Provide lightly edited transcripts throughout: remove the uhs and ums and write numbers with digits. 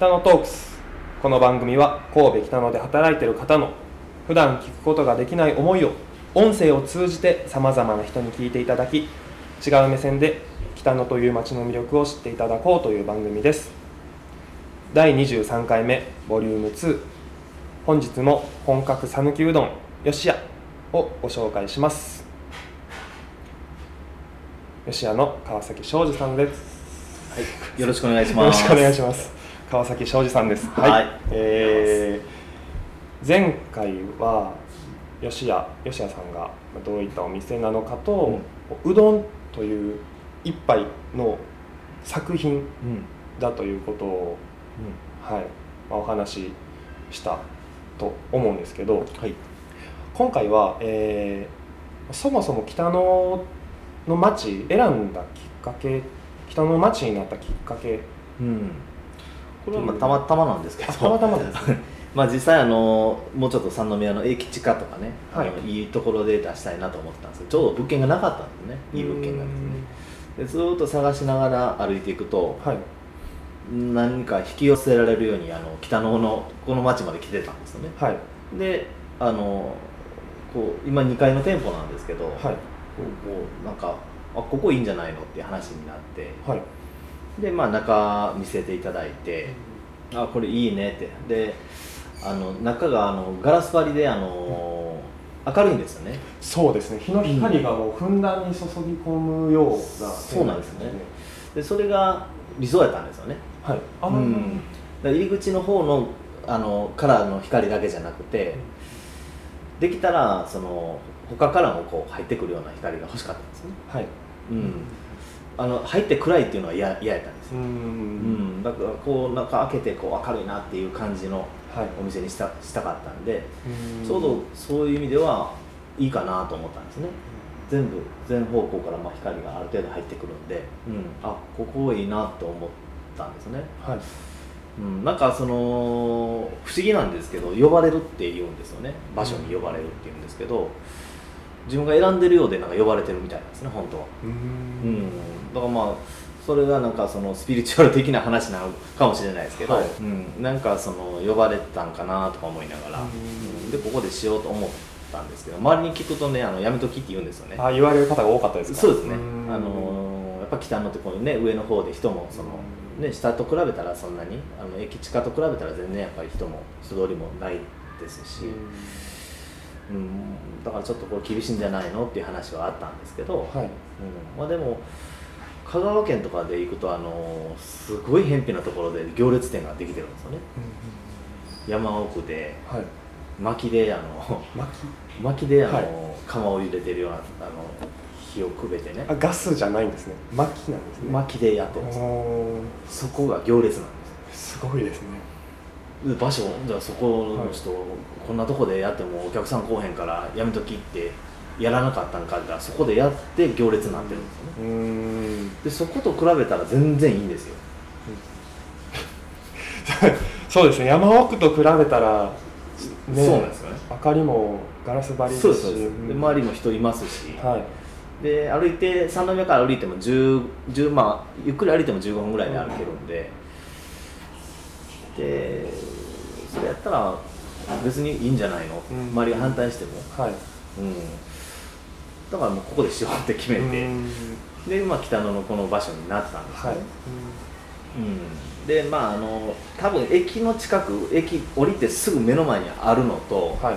北野トークス。この番組は神戸北野で働いている方の普段聞くことができない思いを音声を通じてさまざまな人に聞いていただき、違う目線で北野という街の魅力を知っていただこうという番組です。第23回目ボリューム2、本日も本格讃岐うどんよしやをご紹介します。よしやの川崎翔二さんです。はい、よろしくお願いします。よろしくお願いします。川崎翔二さんです。はい、はい、前回は吉谷さんがどういったお店なのかと、うどんという一杯の作品だということを、はい、お話ししたと思うんですけど、はい、今回は、そもそも北野の町選んだきっかけ、北野の町になったきっかけ、これはたまたまなんですけど、たまたまですね。まあ実際もうちょっと三宮の駅近とかね、はい、いいところで出したいなと思ってたんですけど、ちょうど物件がなかったんですね。いい物件がですね、でずっと探しながら歩いていくと、はい、何か引き寄せられるように北野のこの町まで来てたんですよね、はい、でこう今2階の店舗なんですけど、はい、こうなんかここいいんじゃないのって話になって、はいでまあ、中見せていただいて、あこれいいねって、で中がガラス張りで明るいんですよね。そうですね、日の光がもうふんだんに注ぎ込むような、そうなんですね。でそれが理想やったんですよね。はい、だ入り口の方のからの光だけじゃなくて、できたら他からもこう入ってくるような光が欲しかったんですね。はい、入って暗いっていうのは嫌やったんですよ。だからこうなんか開けてこう明るいなっていう感じのお店にしたかったんで、ちょうどそういう意味ではいいかなと思ったんですね。全方向からまあ光がある程度入ってくるんで、あここいいなと思ったんですね。はい、なんか不思議なんですけど、呼ばれるって言うんですよね。場所に呼ばれるって言うんですけど、自分が選んでるようでなんか呼ばれてるみたいなんですね、本当は。だからまあそれがなんかスピリチュアル的な話なのかもしれないですけど、はい、なんか呼ばれたんかなとか思いながら、でここでしようと思ったんですけど、周りに聞くとね、やめときって言うんですよね。あ、言われる方が多かったですか。そうですね。やっぱ北のところにね、上の方で人もね、下と比べたらそんなに駅近と比べたら全然やっぱり人通りもないですし、だからちょっとこれ厳しいんじゃないのっていう話はあったんですけど、はい、まあでも香川県とかで行くとすごい偏僻なところで行列店ができてるんですよね。山奥で、はい、薪で薪で窯を入れてるような火をくべてね。あ、ガスじゃないんですね。薪なんですね。薪でやってるんですよ。そこが行列なんです。すごいですね。場所じゃあそこの人、はい、こんなとこでやってもお客さん来おへんからやめときってやらなかったんかって、そこでやって行列になってるんですよね。でそこと比べたら全然いいんですよ。そうですね、山奥と比べたら、ね、そうなんですよね。明かりもガラス張りですし、で周りも人いますし、はい、で歩いて三宮から歩いても10、まあ、ゆっくり歩いても15分ぐらいで歩けるんで、でそれやったら別にいいんじゃないの、周りが反対しても、はい、だからもうここでしようって決めて、で、まあ、北野のこの場所になったんですね。はい、でまあ多分駅の近く、駅降りてすぐ目の前にあるのと、はい、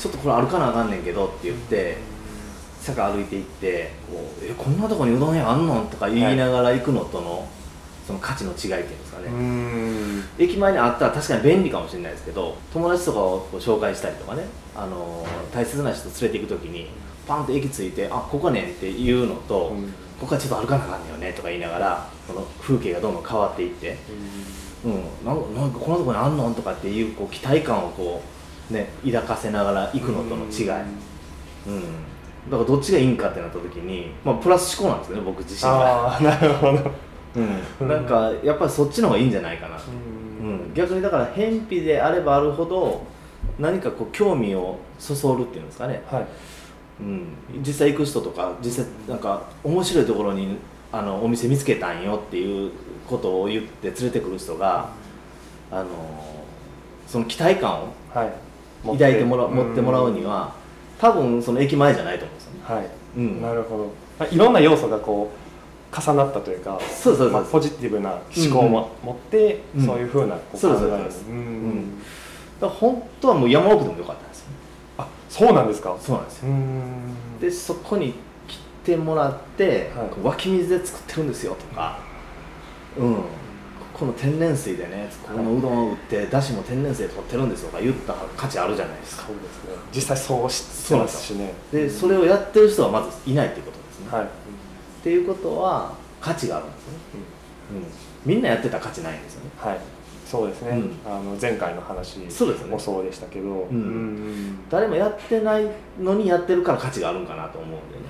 ちょっとこれ歩かなあかんねんけどって言って、坂歩いていってこんなとこにうどん屋あんのとか言いながら行くのとの、はい、その価値の違いっていうんですかね。駅前にあったら確かに便利かもしれないですけど、友達とかを紹介したりとかね、大切な人連れて行くときにパンと駅着いて、あここねんって言うのと、ここはちょっと歩かなあかんねんよねとか言いながら、その風景がどんどん変わっていって、なんかこのとこにあんのんとかっていう、こう期待感をこうね抱かせながら行くのとの違い、だからどっちがいいんかってなったときに、まあプラス思考なんですよね、僕自身は。あ、なるほど。なんかやっぱりそっちの方がいいんじゃないかなと、逆にだから偏僻であればあるほど何かこう興味をそそるっていうんですかね、はい、実際行く人とか、実際なんか面白いところにお店見つけたんよっていうことを言って連れてくる人が、その期待感を抱いてもら、はい、持ってもらうには多分その駅前じゃないと思うんですよね、はい、うん、なるほど。いろんな要素がこう重なったというか、そうそうそう、まあ、ポジティブな思考も持って、うん、そういう風な考えです。だから本当はもう山奥でもよかったんですよ、ね。あ、そうなんですか。そうなんですよ。でそこに来てもらって、はい、湧き水で作ってるんですよとか、うん、ここの天然水でね、このうどんを売ってだしも天然水で取ってるんですよとか言った価値あるじゃないですか。そうですね。実際そうしてますしね。でそれをやってる人はまずいないということですね。はい。っていうことは価値があるんですね、うんうん、みんなやってたら価値ないんですよね、はい、そうですね、うん、前回の話もそうでしたけど、うんうん、誰もやってないのにやってるから価値があるんかなと思うんでね、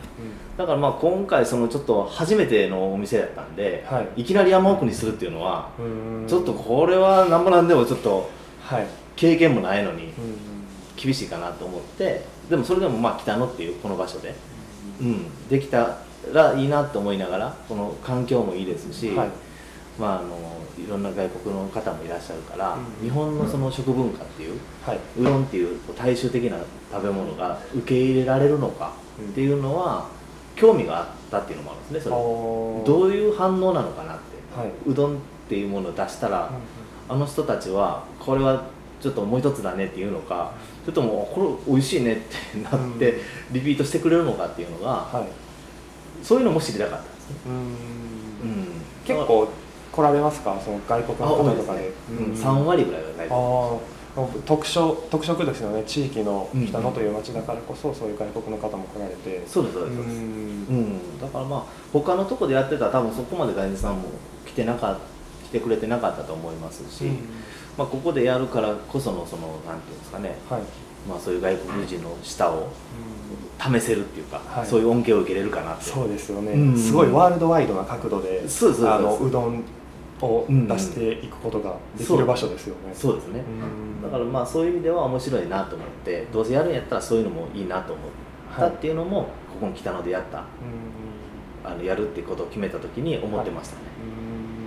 うん、だからまあ今回そのちょっと初めてのお店だったんで、はい、いきなり山奥にするっていうのは、うん、ちょっとこれはなんぼなんでもちょっと経験もないのに厳しいかなと思って、でもそれでもまあ北野っていうこの場所で、うん、できたらいいなと思いながら、この環境もいいですし、はい、まあ、いろんな外国の方もいらっしゃるから、うん、日本のその食文化っていう、はい、うどんっていう大衆的な食べ物が受け入れられるのかっていうのは、うん、興味があったっていうのもあるんですね。それどういう反応なのかなって、はい、うどんっていうものを出したら、うん、あの人たちはこれはちょっともう一つだねっていうのか、ちょっともうこれ美味しいねってなって、うん、リピートしてくれるのかっていうのが、はい、そういうのも知りたかったんですね。うん、結構来られますか、その外国の方とかで。うん、3割ぐらいが外国です。特色ですよね、地域の北野という町だからこそ、うん、そういう外国の方も来られて。そうです、そうです、うん。だからまあ他のとこでやってたら多分そこまで外人さんも来てくれてなかったと思いますし、うん、まあ、ここでやるからこそのそのなんていうんですかね、はい、まあ、そういう外国人の舌を、うん、試せるっていうか、はい、そういう恩恵を受けれるかなって。そうですよね、うんうん、すごいワールドワイドな角度で、うどんを出していくことができる場所ですよね、うんうん、そうですね、うん、だからまあそういう意味では面白いなと思って、どうせやるんやったらそういうのもいいなと思ったっていうのも、はい、ここに北野でやった、うん、やるってことを決めた時に思ってましたね、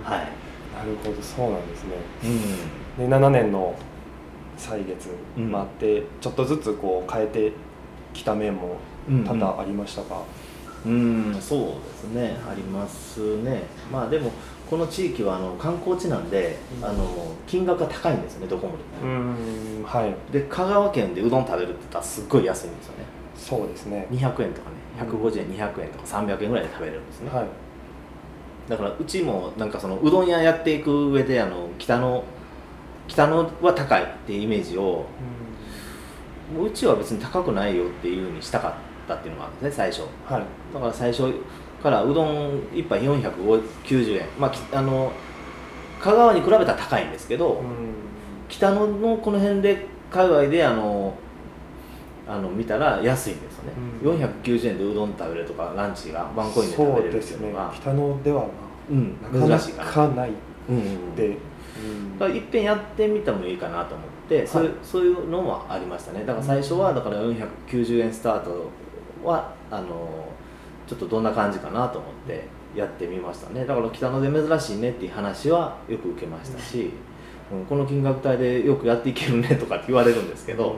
はい、はい、なるほど、そうなんですね、うん、で7年の歳月もあって、うん、ちょっとずつこう変えて来た面も多々ありましたか。うん、そうですね、ありますね。まあでもこの地域は観光地なんで、うん、金額が高いんですよね、どこも。うん、はい。で香川県でうどん食べるって言ったらすっごい安いんですよね。そうですね。200円とかね、150円、200円とか300円ぐらいで食べれるんですね。はい。だからうちもなんかそのうどん屋やっていく上で北野は高いっていうイメージを。うん、うちは別に高くないよっていう風にしたかったっていうのがあるんですね、最初、はい、だから最初からうどん1杯490円、まあ、香川に比べたら高いんですけど、うん、北野のこの辺で界隈で見たら安いんですよね、うん、490円でうどん食べれるとか、ランチがワンコインで食べれるっていうのが、そうですね、北野では、うん、珍しいかな、なかなかないで、うんうん、だからいっぺんやってみたもいいかなと思って、はい、そういうのもありましたね。だから最初はだから490円スタートはちょっとどんな感じかなと思ってやってみましたね。だから北野で珍しいねっていう話はよく受けましたし、うん、この金額帯でよくやっていけるねとかって言われるんですけど、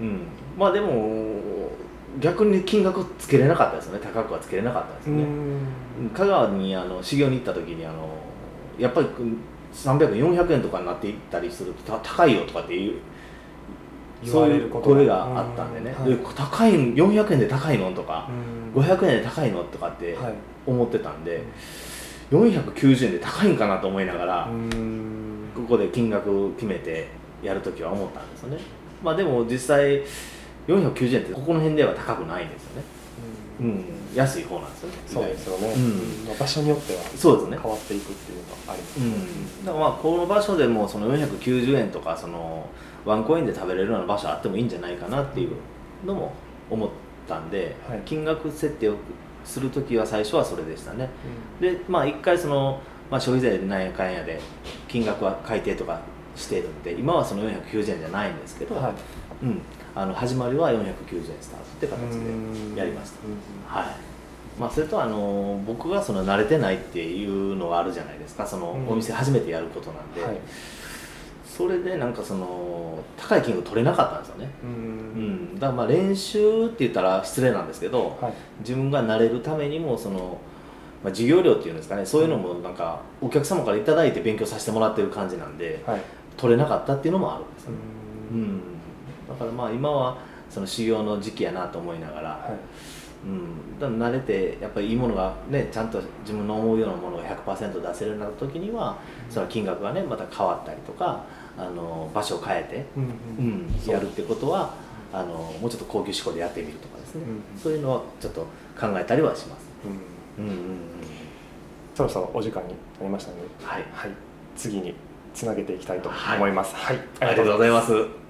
うんうん、まあでも逆に金額つけれなかったですよね、高くはつけれなかったですね、うん、香川に修行に行った時にやっぱり300円、400円とかになっていったりすると高いよとかっていうそういう声があったんでね、はい、で高い400円で高いのとか500円で高いのとかって思ってたんで、はい、490円で高いんかなと思いながら、ここで金額を決めてやるときは思ったんですよね。まあでも実際490円ってここの辺では高くないんですよね、うん、安い方なんですよね。そうですよね、うん、場所によっては変わっていくっていうのがありますね、うん、だからまあこの場所でもその490円とかそのワンコインで食べれるような場所あってもいいんじゃないかなっていうのも思ったんで、はい、金額設定をするときは最初はそれでしたね、うん、でまあ一回その、まあ、消費税でなんやかんやで金額は改定とかしてるんで、今はその490円じゃないんですけど、はい、うん、始まりは490円スタートって形でやりました、はい。まあ、それと僕がその慣れてないっていうのがあるじゃないですか、そのお店初めてやることなんで、うん、はい、それでなんかその高い金額取れなかったんですよね。うん、だからまあ練習って言ったら失礼なんですけど、はい、自分が慣れるためにもその、まあ、授業料っていうんですかね、そういうのもなんかお客様からいただいて勉強させてもらってる感じなんで、はい、取れなかったっていうのもあるんですよね。うん、うん、だからまあ今はその修行の時期やなと思いながら、はい、うん、だから慣れてやっぱりいいものがね、ちゃんと自分の思うようなものを 100% 出せるようになった時には、その金額がねまた変わったりとか、あの場所を変えて、うんうんうん、やるってことはあのもうちょっと高級志向でやってみるとかですね、うん、そういうのはちょっと考えたりはします。うんうんうん、そろそろお時間になりましたので、はいはい、次につなげていきたいと思います。はい、はい、ありがとうございます。